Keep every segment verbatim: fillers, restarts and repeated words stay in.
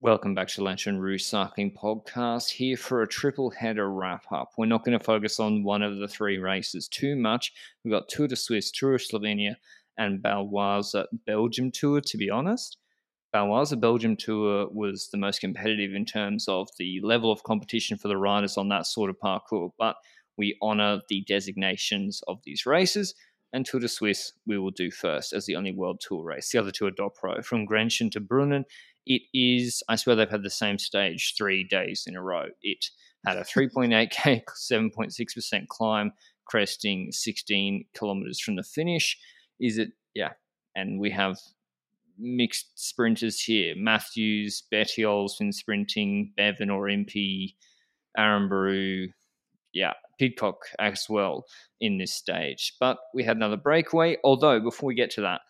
Welcome back to Lanterne Rouge Cycling Podcast, here for a triple header wrap-up. We're not going to focus on one of the three races too much. We've got Tour de Suisse, Tour of Slovenia, and Baloise Belgium Tour, to be honest. Baloise Belgium Tour was the most competitive in terms of the level of competition for the riders on that sort of parcours, but we honour the designations of these races, and Tour de Suisse we will do first as the only World Tour race. The other two are Dopro. From Grenchen to Brunnen, it is, I swear they've had the same stage three days in a row. It had a three point eight k, seven point six percent climb, cresting sixteen kilometres from the finish. Is it, yeah, and we have mixed sprinters here. Matthews, Bettiol's been sprinting, Bevan or M P, Arenbrue, yeah, Pidcock as well in this stage. But we had another breakaway, although before we get to that,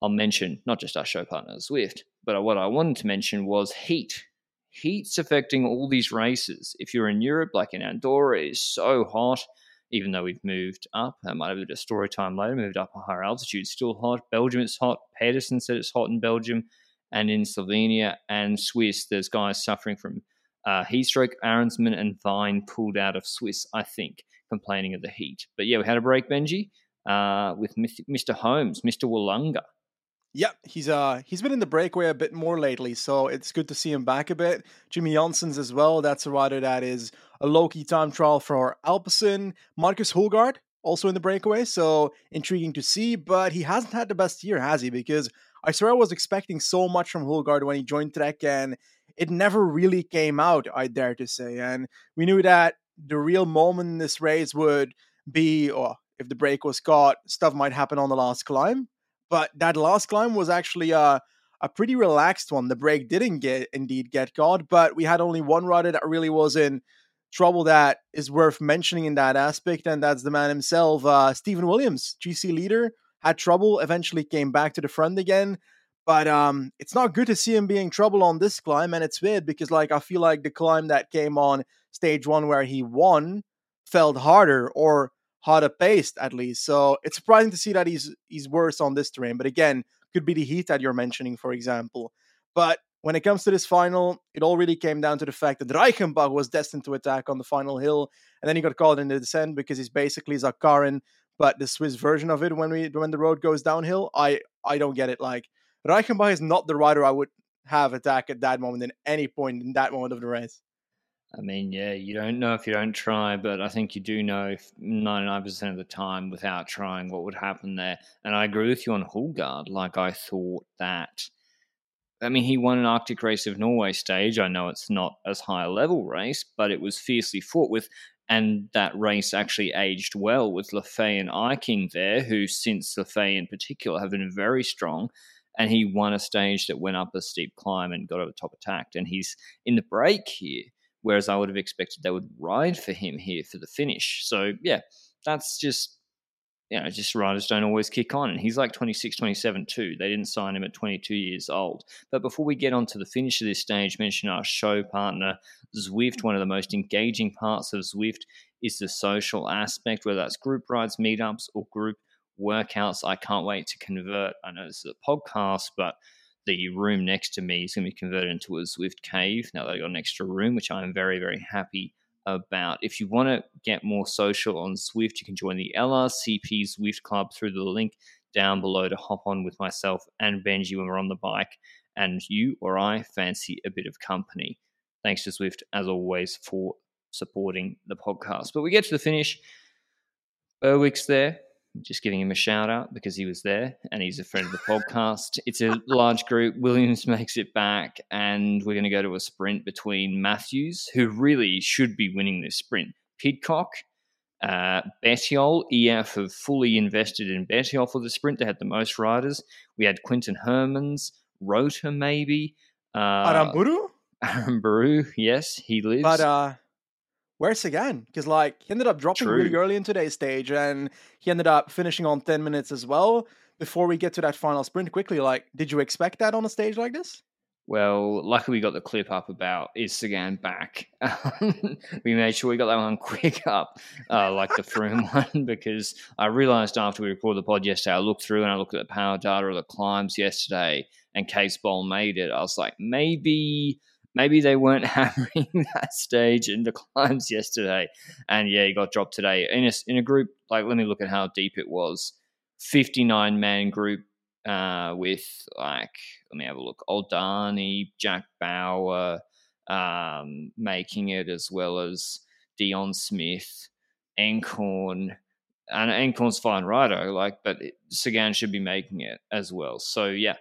I'll mention not just our show partner, Zwift, but what I wanted to mention was heat. Heat's affecting all these races. If you're in Europe, like in Andorra, it's so hot, even though we've moved up. That might have been a story time later, moved up a higher altitude, it's still hot. Belgium, it's hot. Pedersen said it's hot in Belgium. And in Slovenia and Swiss, there's guys suffering from uh, heat stroke. Ahrensman and Vine pulled out of Swiss, I think, complaining of the heat. But yeah, we had a break, Benji, uh, with Mister Holmes, Mister Wollonga. Yeah, he's uh he's been in the breakaway a bit more lately, so it's good to see him back a bit. Jimmy Janssens as well, that's a rider that is a low-key time trial for Alpecin. Marcus Hulgaard, also in the breakaway, so intriguing to see, but he hasn't had the best year, has he? Because I swear I was expecting so much from Hulgaard when he joined Trek, and it never really came out, I dare to say. And we knew that the real moment in this race would be, or if the break was caught, stuff might happen on the last climb. But that last climb was actually a, a pretty relaxed one. The break didn't get indeed get caught, but we had only one rider that really was in trouble that is worth mentioning in that aspect, and that's the man himself, uh, Stephen Williams, G C leader, had trouble, eventually came back to the front again. But um, it's not good to see him being trouble on this climb, and it's weird because like I feel like the climb that came on stage one where he won felt harder or harder paced at least. So it's surprising to see that he's he's worse on this terrain. But again, could be the heat that you're mentioning, for example. But when it comes to this final, it all really came down to the fact that Reichenbach was destined to attack on the final hill. And then he got called in the descent because he's basically Zakharin, but the Swiss version of it when we when the road goes downhill. I, I don't get it. Like Reichenbach is not the rider I would have attack at that moment in any point in that moment of the race. I mean, yeah, you don't know if you don't try, but I think you do know ninety-nine percent of the time without trying what would happen there. And I agree with you on Hulgaard. Like, I thought that, I mean, he won an Arctic Race of Norway stage. I know it's not as high a level race, but it was fiercely fought with. And that race actually aged well with Lefay and Eiking there, who since Lefay in particular have been very strong. And he won a stage that went up a steep climb and got over top attacked. And he's in the break here, whereas I would have expected they would ride for him here for the finish. So, yeah, that's just, you know, just riders don't always kick on. And he's like twenty-six, twenty-seven too. They didn't sign him at twenty-two years old. But before we get on to the finish of this stage, mention our show partner, Zwift. One of the most engaging parts of Zwift is the social aspect, whether that's group rides, meetups, or group workouts. I can't wait to convert. I know this is a podcast, but the room next to me is going to be converted into a Zwift cave. Now they've got an extra room, which I'm very, very happy about. If you want to get more social on Zwift, you can join the L R C P Zwift Club through the link down below to hop on with myself and Benji when we're on the bike and you or I fancy a bit of company. Thanks to Zwift, as always, for supporting the podcast. But we get to the finish. Berwick's there. Just giving him a shout out because he was there and he's a friend of the podcast. It's a large group. Williams makes it back and we're going to go to a sprint between Matthews, who really should be winning this sprint, Pidcock, uh, Bettiol. E F have fully invested in Bettiol for the sprint. They had the most riders. We had Quinton Hermans, Rota maybe. Uh, Aramburu? Aramburu, yes, he lives. But, uh... Where's again? Because like he ended up dropping True. really early in today's stage, and he ended up finishing on ten minutes as well. Before we get to that final sprint, quickly, like, did you expect that on a stage like this? Well, luckily we got the clip up about is Sagan back. We made sure we got that one quick up, uh, like the Froome one, because I realised after we recorded the pod yesterday, I looked through and I looked at the power data of the climbs yesterday, and Case Bowl made it, I was like, maybe maybe they weren't hammering that stage in the climbs yesterday. And yeah, he got dropped today in a, in a group, like, let me look at how deep it was, fifty-nine man group uh, with, like, let me have a look, Oldani, Jack Bauer um, making it, as well as Dion Smith, Encorn, and Encorn's fine rider, like, but it, Sagan should be making it as well. So yeah,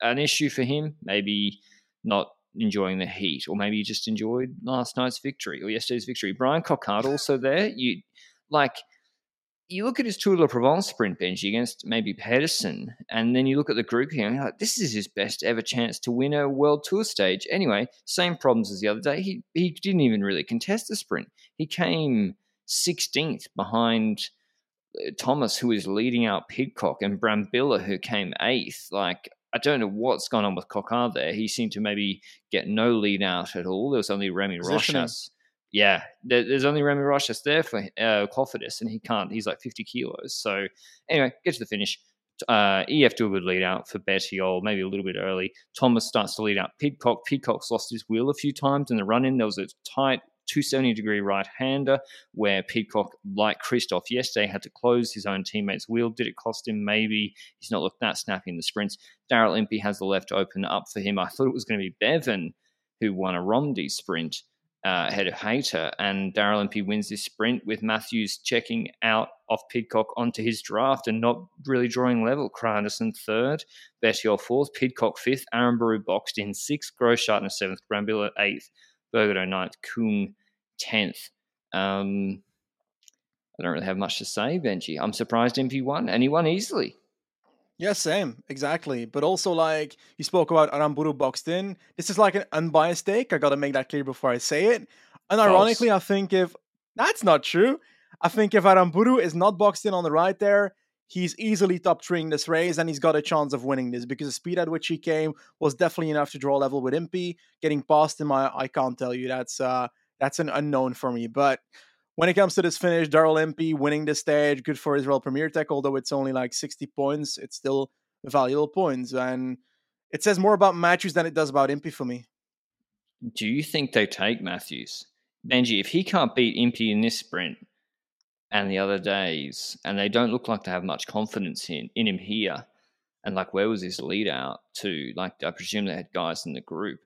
an issue for him, maybe not enjoying the heat, or maybe you just enjoyed last night's victory or yesterday's victory. Brian Cockart also there. You like you look at his Tour de Provence sprint, Benji, against maybe Pedersen, and then you look at the group here and you're like, this is his best ever chance to win a World Tour stage. Anyway, same problems as the other day. He he didn't even really contest the sprint. He came sixteenth behind Thomas, who is leading out Pidcock, and Brambilla, who came eighth. Like, I don't know what's going on with Cockart there. He seemed to maybe get no lead out at all. There was only Remy Rochas. Yeah, there, there's only Remy Rochas there for uh, Cofidis, and he can't. He's like fifty kilos. So anyway, get to the finish. Uh, E F do a good lead out for Bettiol, maybe a little bit early. Thomas starts to lead out Pidcock. Pidcock's lost his wheel a few times in the run-in. There was a tight two hundred seventy degree right-hander where Pidcock, like Christoph yesterday, had to close his own teammate's wheel. Did it cost him? Maybe. He's not looked that snappy in the sprints. Darrell Impey has the left open up for him. I thought it was going to be Bevan who won a Romdey sprint uh, ahead of Hayter, and Darrell Impey wins this sprint with Matthews checking out off Pidcock onto his draft and not really drawing level. Kranison third, Bettiol fourth, Pidcock fifth, Aaron Baru boxed in sixth, Grosschartner seventh, Brambilla eighth, Bergerdo ninth, Kung tenth. Um, I don't really have much to say, Benji. I'm surprised M P won, and he won easily. Yeah, same. Exactly. But also, like, you spoke about Aramburu boxed in. This is like an unbiased take. I got to make that clear before I say it. And False. Ironically, I think if... That's not true. I think if Aramburu is not boxed in on the right there, he's easily top three in this race, and he's got a chance of winning this because the speed at which he came was definitely enough to draw level with Impey. Getting past him, I, I can't tell you. That's... uh. That's an unknown for me. But when it comes to this finish, Darrell Impey winning the stage, good for Israel Premier Tech, although it's only like sixty points, it's still valuable points. And it says more about Matthews than it does about Impey for me. Do you think they take Matthews? Benji, if he can't beat Impey in this sprint and the other days, and they don't look like they have much confidence in, in him here, and like where was his lead out to? Like, I presume they had guys in the group.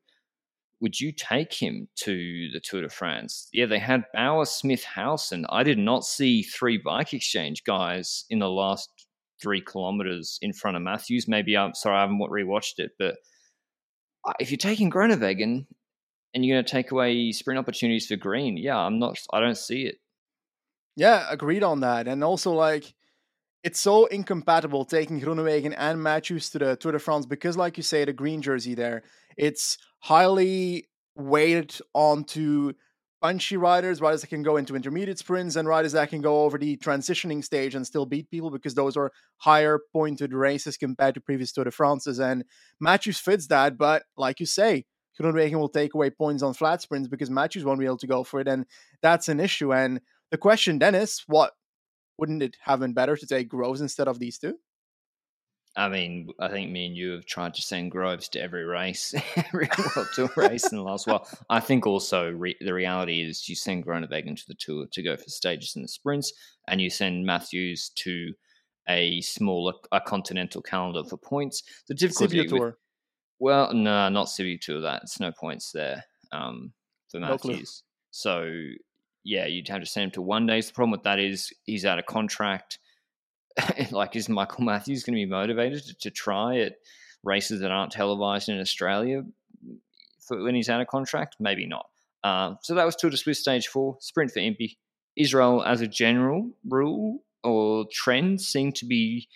Would you take him to the Tour de France? Yeah, they had Bauer, Smith, Howson. I did not see three Bike Exchange guys in the last three kilometers in front of Matthews. Maybe I'm sorry, I haven't rewatched it, but if you're taking Groenewegen and you're going to take away sprint opportunities for Green, yeah, I'm not, I don't see it. Yeah, agreed on that. And also, like, it's so incompatible taking Groenewegen and Matthews to the Tour de France because, like you say, the green jersey there, it's highly weighted onto punchy riders, riders that can go into intermediate sprints and riders that can go over the transitioning stage and still beat people because those are higher pointed races compared to previous Tour de France's. And Matthews fits that, but like you say, Groenewegen will take away points on flat sprints because Matthews won't be able to go for it, and that's an issue. And the question then is, what wouldn't it have been better to take Groves instead of these two? I mean, I think me and you have tried to send Groves to every race, every World Tour race in the last while. I think also re- the reality is you send Groenewegen to the Tour to go for stages in the sprints, and you send Matthews to a smaller, a continental calendar for points. The difficulty with, Tour. Well, no, not City Tour. That it's no points there um, for Matthews. No, so yeah, you'd have to send him to one days. The problem with that is he's out of contract. Like, is Michael Matthews going to be motivated to, to try at races that aren't televised in Australia for when he's out of contract? Maybe not. Um, so that was Tour de Suisse stage four, sprint for Impey. Israel, as a general rule or trend, seem to be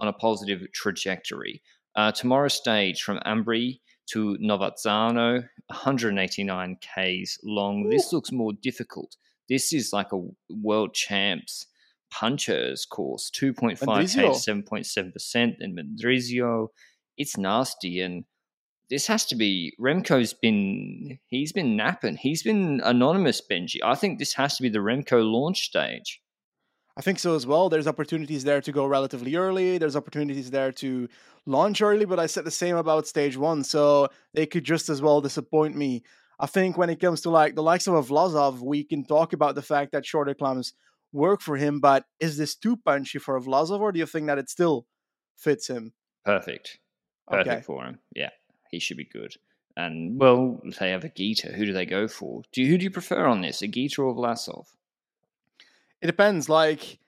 on a positive trajectory. Uh, tomorrow's stage from Ambri to Novazzano, one hundred eighty-nine kays long. Ooh. This looks more difficult. This is like a world champs punchers course, two point five k, seven point seven percent, and Mendrisio. It's nasty, and this has to be Remco's been he's been napping. He's been anonymous, Benji. I think this has to be the Remco launch stage. I think so as well. There's opportunities there to go relatively early. There's opportunities there to launch early, but I said the same about stage one. So they could just as well disappoint me. I think when it comes to like the likes of a Vlasov, we can talk about the fact that shorter climbs work for him, but is this too punchy for a Vlasov, or do you think that it still fits him? Perfect. Perfect okay. for him. Yeah, he should be good. And, well, they have a Gita. Who do they go for? Do you, who do you prefer on this, a Gita or Vlasov? It depends. Like,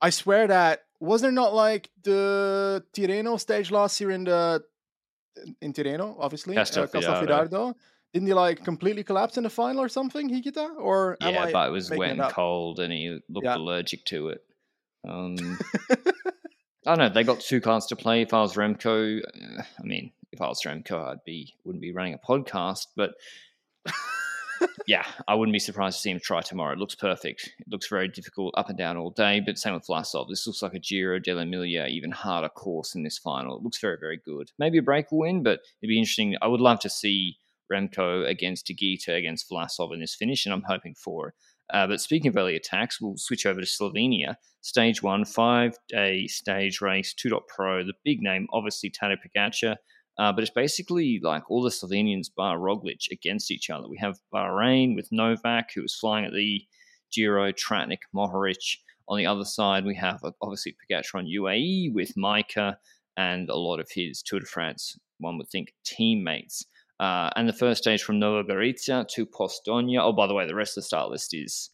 I swear that, was there not like the Tirreno stage last year in the in Tirreno, obviously? Castel uh, Fidardo. Fidardo. Didn't he like completely collapse in the final or something, Higita? Or am yeah, I but it was wet and cold, and he looked yeah. allergic to it. Um, I don't know. They got two cards to play. If I was Remco, uh, I mean, if I was Remco, I'd be wouldn't be running a podcast, but. Yeah, I wouldn't be surprised to see him try tomorrow. It looks perfect. It looks very difficult, up and down all day, but same with Vlasov. This looks like a Giro dell'Emilia, even harder course in this final. It looks very, very good. Maybe a break will win, but it'd be interesting. I would love to see Remco against Gita, against Vlasov in this finish, and I'm hoping for it. Uh, but speaking of early attacks, we'll switch over to Slovenia. Stage one, five-day stage race, two dot pro, the big name, obviously, Tadej Pogačar. Uh, but it's basically like all the Slovenians bar Roglic against each other. We have Bahrain with Novak, who was flying at the Giro, Tratnik, Mohoric. On the other side, we have obviously Pogačar on U A E with Majka and a lot of his Tour de France, one would think, teammates. Uh, and the first stage from Nova Gorica to Postojna. Oh, by the way, the rest of the start list is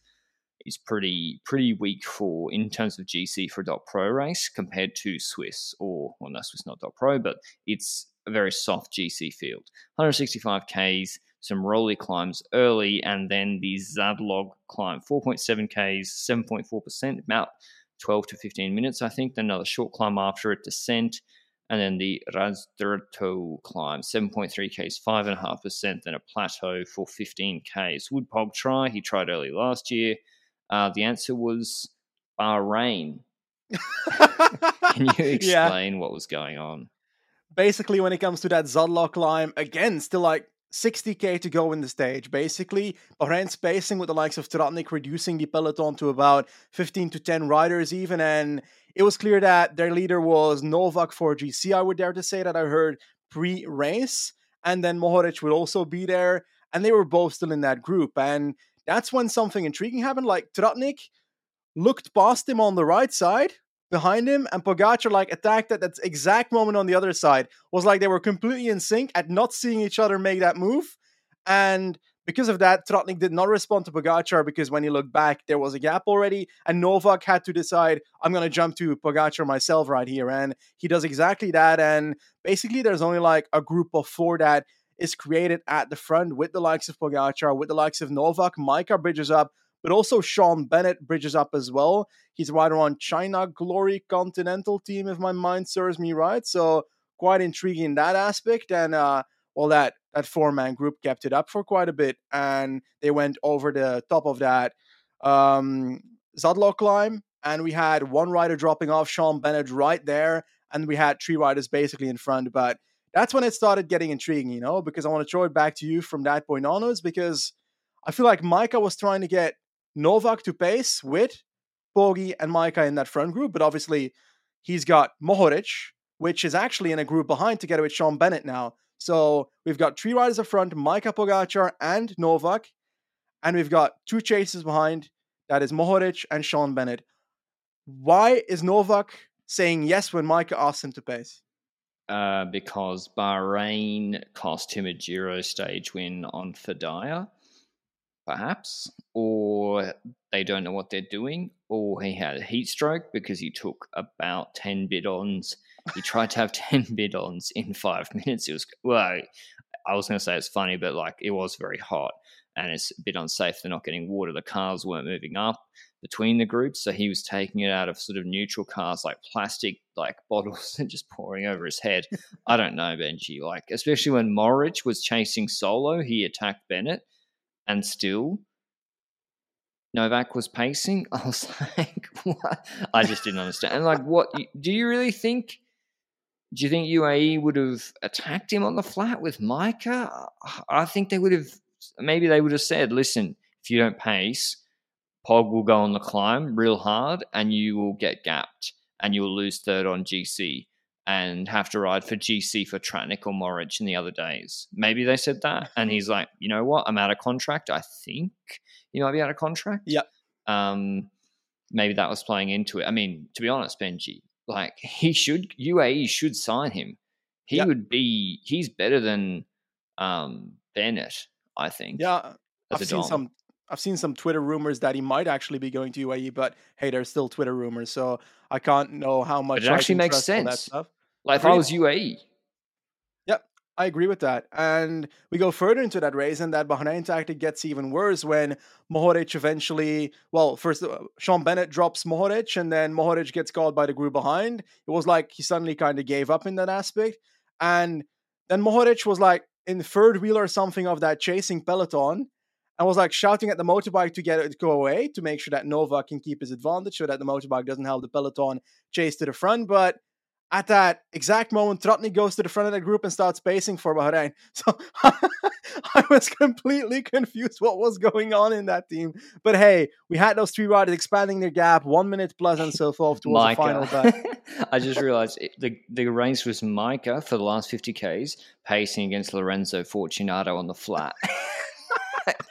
is pretty pretty weak for in terms of G C for a .pro race compared to Swiss or, well, no, Swiss not .pro, but it's a very soft G C field. one hundred sixty-five kays, some rolly climbs early, and then the Zadlog climb, four point seven kays, seven point four percent, about twelve to fifteen minutes, I think. Then another short climb after it, descent, and then the Razdrto climb, seven point three kays, five point five percent, then a plateau for fifteen kays. Would Pog try? He tried early last year. Uh, the answer was Bahrain. Can you explain yeah. what was going on? Basically, when it comes to that Zadlog climb, again, still like sixty k to go in the stage. Basically, Bahrain spacing with the likes of Tratnik, reducing the peloton to about fifteen to ten riders even. And it was clear that their leader was Novak for G C, I would dare to say that I heard pre-race. And then Mohoric would also be there. And they were both still in that group. And that's when something intriguing happened. Like, Tratnik looked past him on the right side, behind him, and Pogačar like attacked at that exact moment on the other side. Was like they were completely in sync at not seeing each other make that move, and because of that, Tratnik did not respond to Pogačar, because when he looked back there was a gap already, and Novak had to decide, I'm going to jump to Pogačar myself right here, and he does exactly that. And basically there's only like a group of four that is created at the front, with the likes of Pogačar, with the likes of Novak. Majka bridges up, but also Sean Bennett bridges up as well. He's right around China Glory Continental team, if my mind serves me right. So quite intriguing in that aspect. And uh, well, that, that four-man group kept it up for quite a bit. And they went over the top of that um, Zadlog climb. And we had one rider dropping off, Sean Bennett right there. And we had three riders basically in front. But that's when it started getting intriguing, you know, because I want to throw it back to you from that point onwards, because I feel like Majka was trying to get Novak to pace with Poggi and Majka in that front group, but obviously he's got Mohoric, which is actually in a group behind together with Sean Bennett now. So we've got three riders up front, Majka, Pogačar, and Novak, and we've got two chasers behind, that is Mohoric and Sean Bennett. Why is Novak saying yes when Majka asks him to pace? Uh, because Bahrain cost him a Giro stage win on Fedaya, perhaps, or they don't know what they're doing, or he had a heat stroke because he took about ten bidons. He tried to have ten bidons in five minutes. It was, well, I was going to say it's funny, but like it was very hot and it's a bit unsafe. They're not getting water. The cars weren't moving up between the groups. So he was taking it out of sort of neutral cars, like plastic, like bottles, and just pouring over his head. I don't know, Benji, like, especially when Mohoric was chasing solo, he attacked Bennett. And still, Novak was pacing. I was like, what? I just didn't understand. And like, what? Do you really think, do you think U A E would have attacked him on the flat with Majka? I think they would have, maybe they would have said, listen, if you don't pace, Pog will go on the climb real hard and you will get gapped and you'll lose third on G C and have to ride for G C for Tratnik or Morich in the other days. Maybe they said that. And he's like, you know what? I'm out of contract. I think you might be out of contract. Yeah. Um, maybe that was playing into it. I mean, to be honest, Benji, like he should, U A E should sign him. He yep. would be, he's better than um, Bennett, I think. Yeah. I've seen some, I've seen some Twitter rumors that he might actually be going to U A E, but hey, there's still Twitter rumors. So I can't know how much but it I actually makes sense. That stuff. Like if I was U A E. Yep, I agree with that. And we go further into that race, and that Bahrain tactic gets even worse when Mohoric eventually, well, first uh, Sean Bennett drops Mohoric, and then Mohoric gets caught by the group behind. It was like he suddenly kind of gave up in that aspect. And then Mohoric was like in third wheel or something of that chasing peloton. I was like shouting at the motorbike to get it to go away, to make sure that Nova can keep his advantage so that the motorbike doesn't help the peloton chase to the front. But at that exact moment, Trotnik goes to the front of the group and starts pacing for Bahrain. So I was completely confused what was going on in that team. But hey, we had those three riders expanding their gap, one minute plus and so forth towards Micah. The final. But I just realized it, the, the race was Micah for the last fifty Ks pacing against Lorenzo Fortunato on the flat.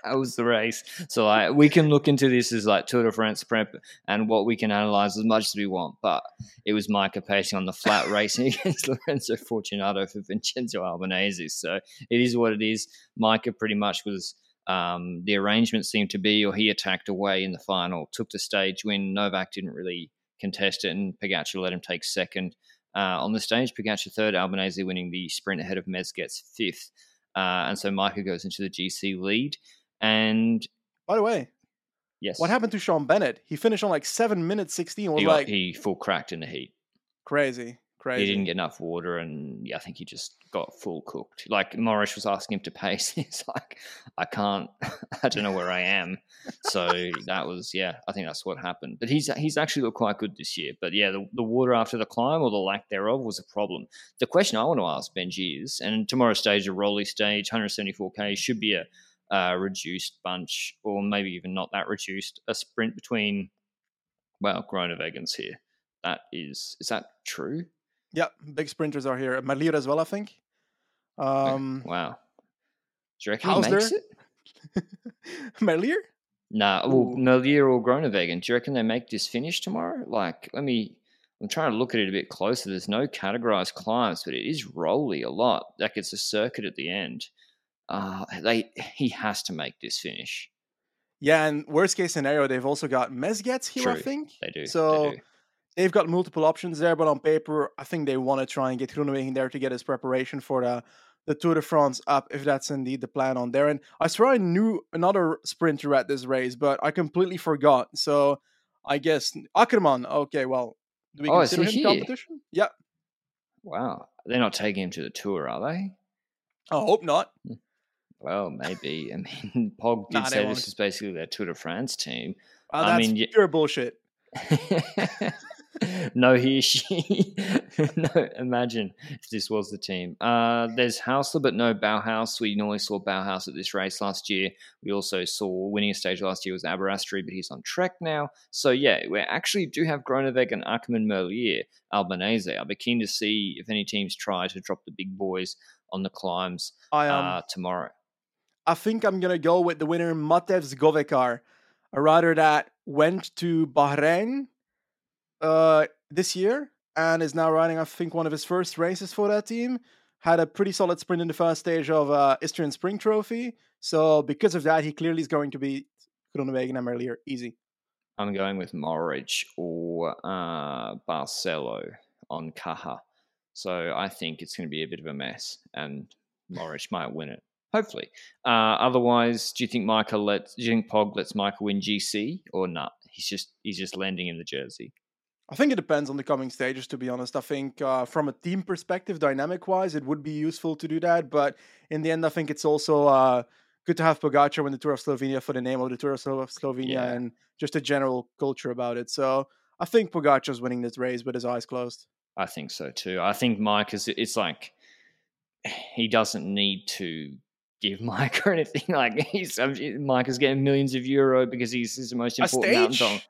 That was the race. So like, we can look into this as like Tour de France prep and what we can analyze as much as we want. But it was Micah pacing on the flat racing against Lorenzo Fortunato for Vincenzo Albanese. So it is what it is. Micah pretty much was um, the arrangement seemed to be, or he attacked away in the final, took the stage win. Novak didn't really contest it and Pogacar let him take second. Uh, on the stage, Pogacar third, Albanese winning the sprint ahead of Mezgets fifth. Uh, and so Micah goes into the G C lead. And by the way, yes, what happened to Sean Bennett? He finished on like seven minutes sixteen. Was he, like, he full cracked in the heat. Crazy, crazy. He didn't get enough water, and yeah, I think he just got full cooked. Like Morris was asking him to pace. He's like, I can't. I don't know where I am. So that was yeah. I think that's what happened. But he's he's actually looked quite good this year. But yeah, the, the water after the climb or the lack thereof was a problem. The question I want to ask Benji is, and tomorrow's stage, a Rolly stage, one seventy-four K should be a Uh, reduced bunch, or maybe even not that reduced, a sprint between, well, Groeneweggen's here. That is, is that true? Yeah, big sprinters are here. Malir as well, I think. Um, okay. Wow. Do you reckon Hausler? He makes it? Malir? Nah, well, Malir or Groeneweggen. Do you reckon they make this finish tomorrow? Like, let me, I'm trying to look at it a bit closer. There's no categorized climbs, but it is rolly a lot. Like, it's a circuit at the end. Uh, they he has to make this finish. Yeah, and worst case scenario, they've also got Mezgets here, True. I think. They do. So they do. They've got multiple options there, but on paper, I think they want to try and get Groenewegen there to get his preparation for the, the Tour de France up, if that's indeed the plan on there. And I swear I knew another sprinter at this race, but I completely forgot. So I guess Ackermann, okay, well, do we oh, consider him here? Competition? Yeah. Wow. They're not taking him to the Tour, are they? I hope not. Well, maybe. I mean, Pog did nah, say this is basically their Tour de France team. Oh, that's I mean, y- pure bullshit. No, he, she. No, imagine if this was the team. Uh, there's Hausler, but no Bauhaus. We normally saw Bauhaus at this race last year. We also saw winning a stage last year was Aberasturi, but he's on Trek now. So, yeah, we actually do have Groeneweg and Ackermann, Merlier, Albanese. I'll be keen to see if any teams try to drop the big boys on the climbs I, um... uh, tomorrow. I think I'm going to go with the winner, Matevž Govekar, a rider that went to Bahrain uh, this year and is now riding, I think, one of his first races for that team. Had a pretty solid sprint in the first stage of uh, Istrian Spring Trophy. So because of that, he clearly is going to beat Groenewegen and Merlier. Easy. I'm going with Morridge or uh, Barcelo on Caja. So I think it's going to be a bit of a mess and Morridge might win it. Hopefully. Uh, otherwise, do you think Micah lets? Do you think Pog lets Micah win G C or not? He's just he's just landing in the jersey. I think it depends on the coming stages. To be honest, I think uh, from a team perspective, dynamic wise, it would be useful to do that. But in the end, I think it's also uh, good to have Pogacar win the Tour of Slovenia for the name of the Tour of Slovenia yeah. and just a general culture about it. So I think Pogacar's winning this race with his eyes closed. I think so too. I think Micah is. It's like he doesn't need to give Mike or anything. Like, he's, Mike is getting millions of euro because he's, he's the most important mountain dog.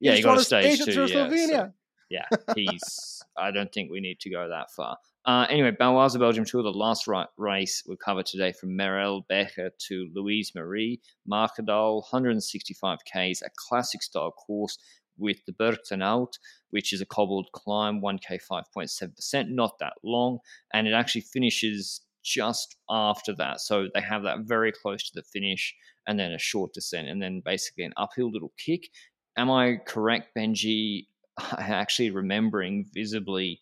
Yeah, he's he got a stage, stage too. Yeah, so, yeah, he's. I don't think we need to go that far. Uh, anyway, Baloise Belgium Tour, the last right race we covered today, from Merel Becher to Louise Marie Markerdal, one hundred sixty-five kays, a classic style course with the Bergtenaut, which is a cobbled climb, one k five point seven percent, not that long, and it actually finishes just after that. So they have that very close to the finish, and then a short descent, and then basically an uphill little kick. Am I correct, Benji? I'm actually remembering visibly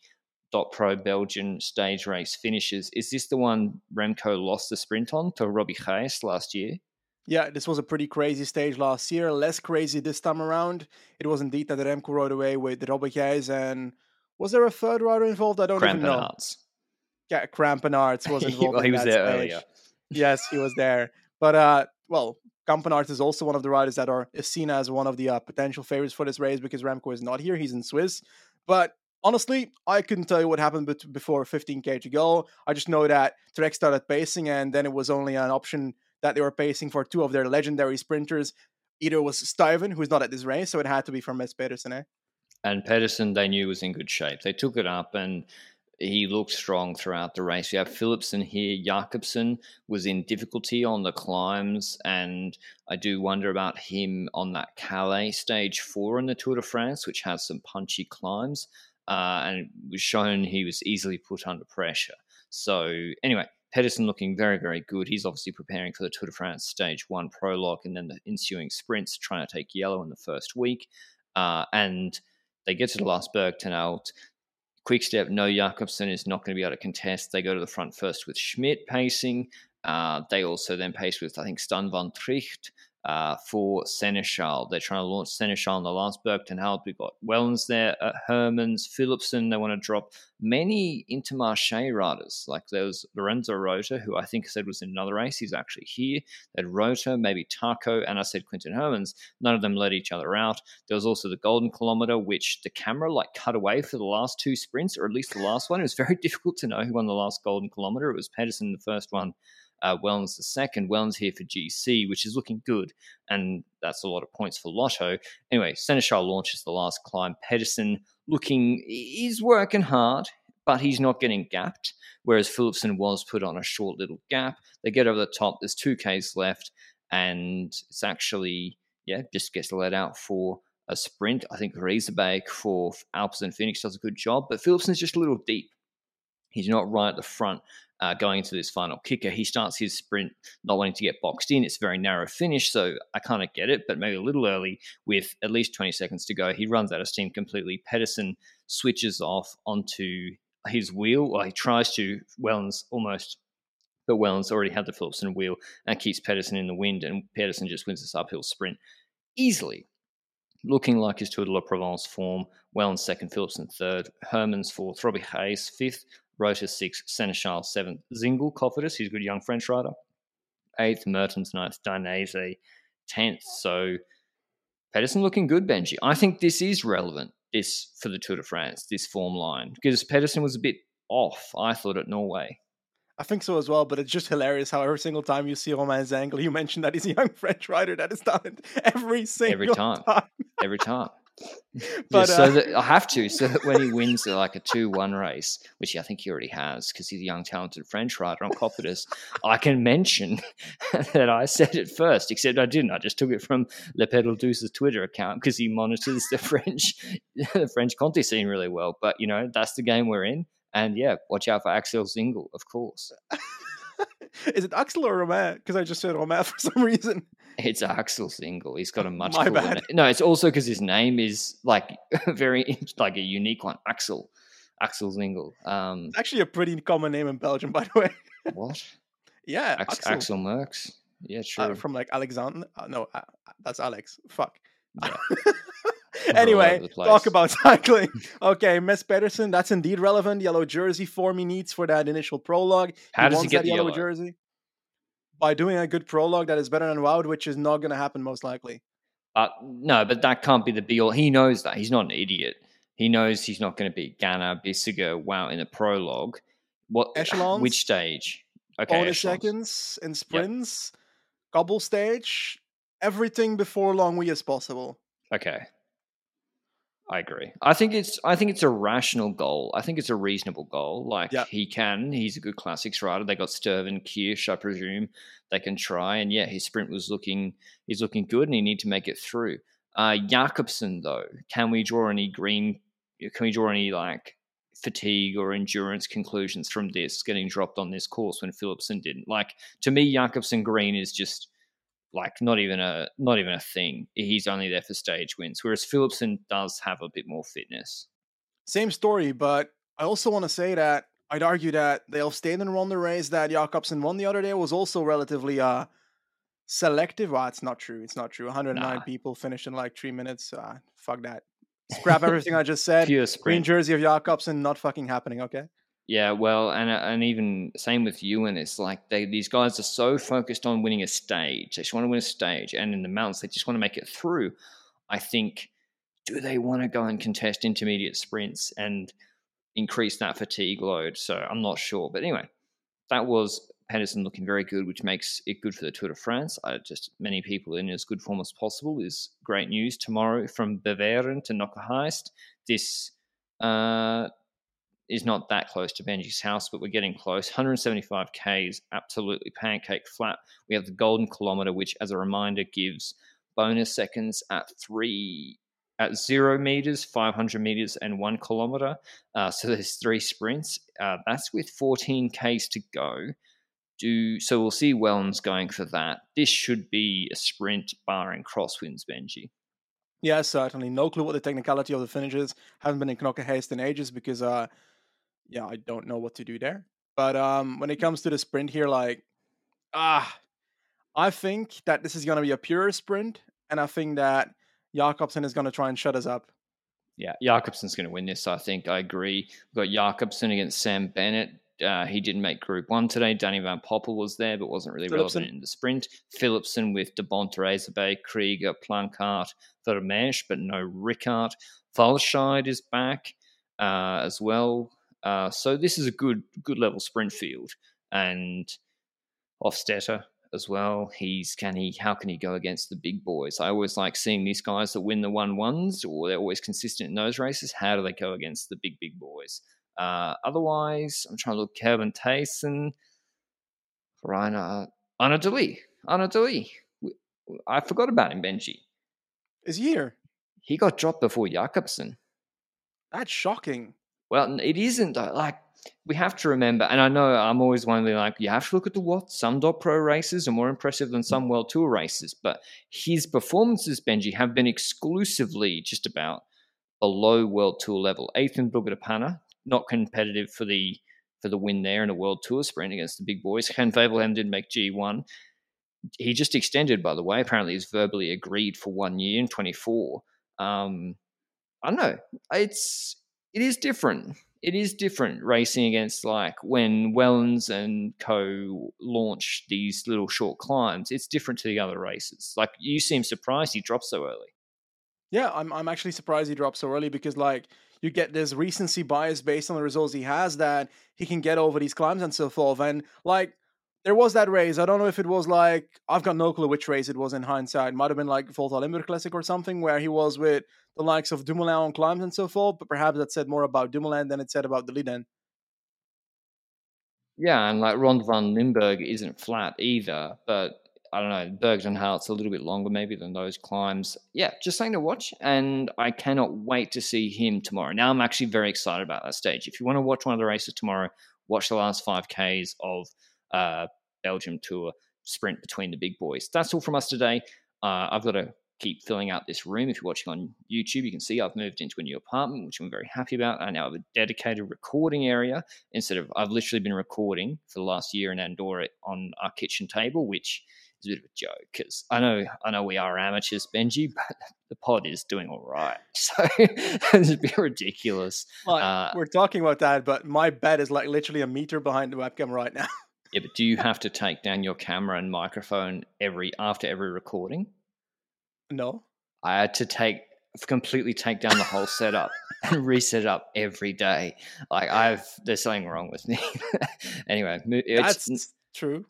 .pro Belgian stage race finishes. Is this the one Remco lost the sprint on to Robbie Gijs last year? Yeah, this was a pretty crazy stage last year. Less crazy this time around. It was indeed that Remco rode away with Robbie Gijs, and was there a third rider involved? I don't Crampenarts. even know. Yeah, Crampenarts was involved. well, he in was that there stage. earlier. Yes, he was there. But, uh, well... Campenarts is also one of the riders that are is seen as one of the uh, potential favorites for this race because Remco is not here. He's in Swiss. But honestly, I couldn't tell you what happened bet- before fifteen k to go. I just know that Trek started pacing, and then it was only an option that they were pacing for two of their legendary sprinters. Either was Stuyven, who's not at this race, so it had to be for Mads Pedersen. Eh? And Pedersen, they knew, was in good shape. They took it up, and he looked strong throughout the race. You have Philipson here. Jakobsen was in difficulty on the climbs, and I do wonder about him on that Calais stage four in the Tour de France, which has some punchy climbs, uh, and it was shown he was easily put under pressure. So anyway, Pedersen looking very, very good. He's obviously preparing for the Tour de France stage one prologue and then the ensuing sprints, trying to take yellow in the first week. Uh, and they get to the last Bergtenaut. Quick-step, no Jakobsen is not going to be able to contest. They go to the front first with Schmidt pacing. Uh, they also then pace with, I think, Stan van Tricht uh, for Seneschal. They're trying to launch Seneschal in the last Bergtenaut. We've got Wellens there, uh, Hermans, Philipson. They want to drop many Intermarche riders. Like there was Lorenzo Rota, who I think said was in another race. He's actually here. They had Rota, maybe Taco, and I said Quinton Hermans. None of them let each other out. There was also the Golden Kilometer, which the camera like cut away for the last two sprints, or at least the last one. It was very difficult to know who won the last Golden Kilometer. It was Pedersen, the first one. Uh, Wellens the second. Wellens here for G C, which is looking good, and that's a lot of points for Lotto. Anyway, Seneschal launches the last climb. Pedersen looking, he's working hard, but he's not getting gapped, whereas Philipson was put on a short little gap. They get over the top. There's two kays left, and it's actually, yeah, just gets let out for a sprint. I think Riesebeek for Alpes and Phoenix does a good job, but Philipson's just a little deep. He's not right at the front. Uh, going into this final kicker, he starts his sprint not wanting to get boxed in. It's a very narrow finish, so I kind of get it, but maybe a little early with at least twenty seconds to go. He runs out of steam completely. Pedersen switches off onto his wheel, or he tries to. Wellens almost, but Wellens already had the Philipson wheel and keeps Pedersen in the wind, and Pedersen just wins this uphill sprint easily. Looking like his Tour de la Provence form. Wellens second, Philipson third, Hermans fourth, Robbie Hayes fifth, Rota sixth, Seneschal seventh, Zingle, Cofidis, he's a good young French rider, eighth, Mertens ninth, Dainese tenth. So Pedersen looking good, Benji. I think this is relevant, this, for the Tour de France, this form line, because Pedersen was a bit off, I thought, at Norway. I think so as well, but it's just hilarious how every single time you see Romain Zingle, you mention that he's a young French rider that is talented every single every time. time. Every time. But yeah, uh, so that I have to, so that when he wins like a two one race, which I think he already has because he's a young talented French rider on Cofidis, I can mention that I said it first, except I didn't. I just took it from Le Pedal Douce's Twitter account because he monitors the French the French Conti scene really well. But you know, that's the game we're in, and yeah, watch out for Axel Zingle, of course. Is it Axel or Romain? Because I just said Romain for some reason. It's Axel Zingle. He's got a much My cooler bad. name. No, it's also because his name is like very like a unique one. Axel, Axel Zingle. Um, it's actually a pretty common name in Belgium, by the way. What? Yeah, Ax- Axel. Axel Merckx. Yeah, true. Uh, from like Alexander. Uh, no, uh, that's Alex. Fuck. Yeah. Anyway, talk about cycling. Okay, Mads Pedersen, that's indeed relevant. Yellow jersey form he needs for that initial prologue. How he does he get that the yellow, yellow jersey? By doing a good prologue that is better than Wout, which is not going to happen most likely. Uh, no, but that can't be the be all. He knows that. He's not an idiot. He knows he's not going to beat Ganna, Bissiger, Wout in the prologue. What? Echelons? Which stage? Okay, bonus excellent. seconds and sprints, yep. Cobble stage, everything before Longwy as possible. Okay. I agree. I think it's I think it's a rational goal. I think it's a reasonable goal. Like yep. he can, he's a good classics rider. They got Sturven, Kirsch, I presume they can try. And yeah, his sprint was looking he's looking good and he need to make it through. Uh Jakobsen though, can we draw any green can we draw any like fatigue or endurance conclusions from this getting dropped on this course when Philipson didn't? Like to me, Jakobsen green is just like not even a not even a thing. He's only there for stage wins, whereas Philipson does have a bit more fitness. Same story, but I also want to say that I'd argue that the Elfsteden Ronde race that Jakobsen won the other day was also relatively uh, selective. Well, it's not true. It's not true. one hundred nine nah. people finished in like three minutes. Uh, fuck that. Scrap everything I just said. Pure sprint. Green jersey of Jakobsen, not fucking happening, okay? Yeah, well, and and even same with Ewan. It's like they these guys are so focused on winning a stage. They just want to win a stage. And in the mountains, they just want to make it through. I think, do they want to go and contest intermediate sprints and increase that fatigue load? So I'm not sure. But anyway, that was Pedersen looking very good, which makes it good for the Tour de France. I just many people in as good form as possible is great news. Tomorrow from Beveren to Nocherheist, this... uh. is not that close to Benji's house, but we're getting close. one seventy-five k is absolutely pancake flat. We have the golden kilometer, which as a reminder gives bonus seconds at three at zero meters, five hundred meters and one kilometer. Uh, so there's three sprints. Uh, that's with fourteen k's to go. Do so we'll see Wellens going for that. This should be a sprint barring crosswinds, Benji. Yeah, certainly. No clue what the technicality of the finish is. Haven't been in Knokke-Heist in ages because uh yeah, I don't know what to do there. But um, when it comes to the sprint here, like, ah, I think that this is going to be a pure sprint, and I think that Jakobsen is going to try and shut us up. Yeah, Jakobsen's going to win this, I think. I agree. We've got Jakobsen against Sam Bennett. Uh, he didn't make Group one today. Danny Van Poppel was there, but wasn't really Philipson. relevant in the sprint. Philipson with De Bont, Razorback, Krieger, Plankart, Vermeersch, but no Rickard. Valscheid is back uh, as well. Uh, so this is a good good level sprint field, and Hofstetter as well. He's can he how can he go against the big boys? I always like seeing these guys that win the one ones, or they're always consistent in those races. How do they go against the big big boys? Uh, otherwise, I'm trying to look. Kelvin Taysen, Reiner, Arnaud de Lee, Arnaud de Lee. I forgot about him, Benji. Is he here? He got dropped before Jakobsen. That's shocking. Well, it isn't though. Like we have to remember, and I know I'm always wondering, like you have to look at the what some dot pro races are more impressive than some World Tour races, but his performances, Benji, have been exclusively just about below World Tour level. Ethan Bugadapana, not competitive for the for the win there in a World Tour sprint against the big boys. Jan Vevelhem didn't make G one. He just extended, by the way. Apparently, he's verbally agreed for one year in twenty-four. Um, I don't know. It's It is different. It is different racing against like when Wellens and co launch these little short climbs. It's different to the other races. Like you seem surprised he dropped so early. Yeah, I'm I'm actually surprised he dropped so early because like you get this recency bias based on the results he has that he can get over these climbs and so forth. And like there was that race. I don't know if it was like I've got no clue which race it was in hindsight. It might have been like Volta Limburg Classic or something where he was with the likes of Dumoulin on climbs and so forth, but perhaps that said more about Dumoulin than it said about the Liden. Yeah, and like Rond van Limburg isn't flat either, but I don't know, Bergdenhout's a little bit longer maybe than those climbs. Yeah, just something to watch, and I cannot wait to see him tomorrow. Now I'm actually very excited about that stage. If you want to watch one of the races tomorrow, watch the last five k's of uh, Belgium Tour sprint between the big boys. That's all from us today. Uh, I've got a keep filling out this room. If you're watching on YouTube, you can see I've moved into a new apartment, which I'm very happy about. I now have a dedicated recording area instead of I've literally been recording for the last year in Andorra on our kitchen table, which is a bit of a joke because I know I know we are amateurs, Benji, but the pod is doing all right. So it's a bit ridiculous. Well, uh, we're talking about that, but my bed is like literally a meter behind the webcam right now. Yeah, but do you have to take down your camera and microphone every after every recording? No, I had to take completely take down the whole setup and reset it up every day. Like I've, there's something wrong with me. Anyway, it's, that's True.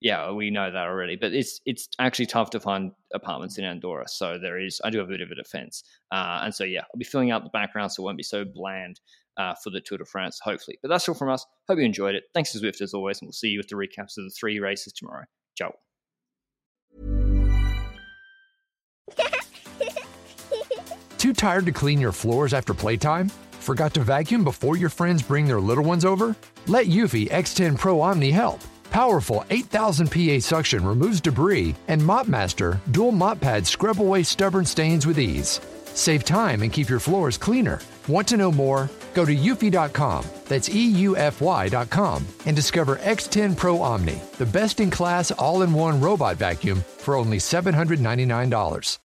Yeah, we know that already, but it's it's actually tough to find apartments in Andorra. So there is, I do have a bit of a defense. Uh, and so, yeah, I'll be filling out the background so it won't be so bland uh, for the Tour de France, hopefully. But that's all from us. Hope you enjoyed it. Thanks to Zwift as always, and we'll see you with the recaps of the three races tomorrow. Ciao. Too tired to clean your floors after playtime? Forgot to vacuum before your friends bring their little ones over? Let Eufy X ten Pro Omni help. Powerful eight thousand P A suction removes debris, and MopMaster dual mop pads scrub away stubborn stains with ease. Save time and keep your floors cleaner. Want to know more? Go to eufy dot com, that's E U F Y dot com, and discover X ten Pro Omni, the best-in-class all-in-one robot vacuum for only seven hundred ninety-nine dollars.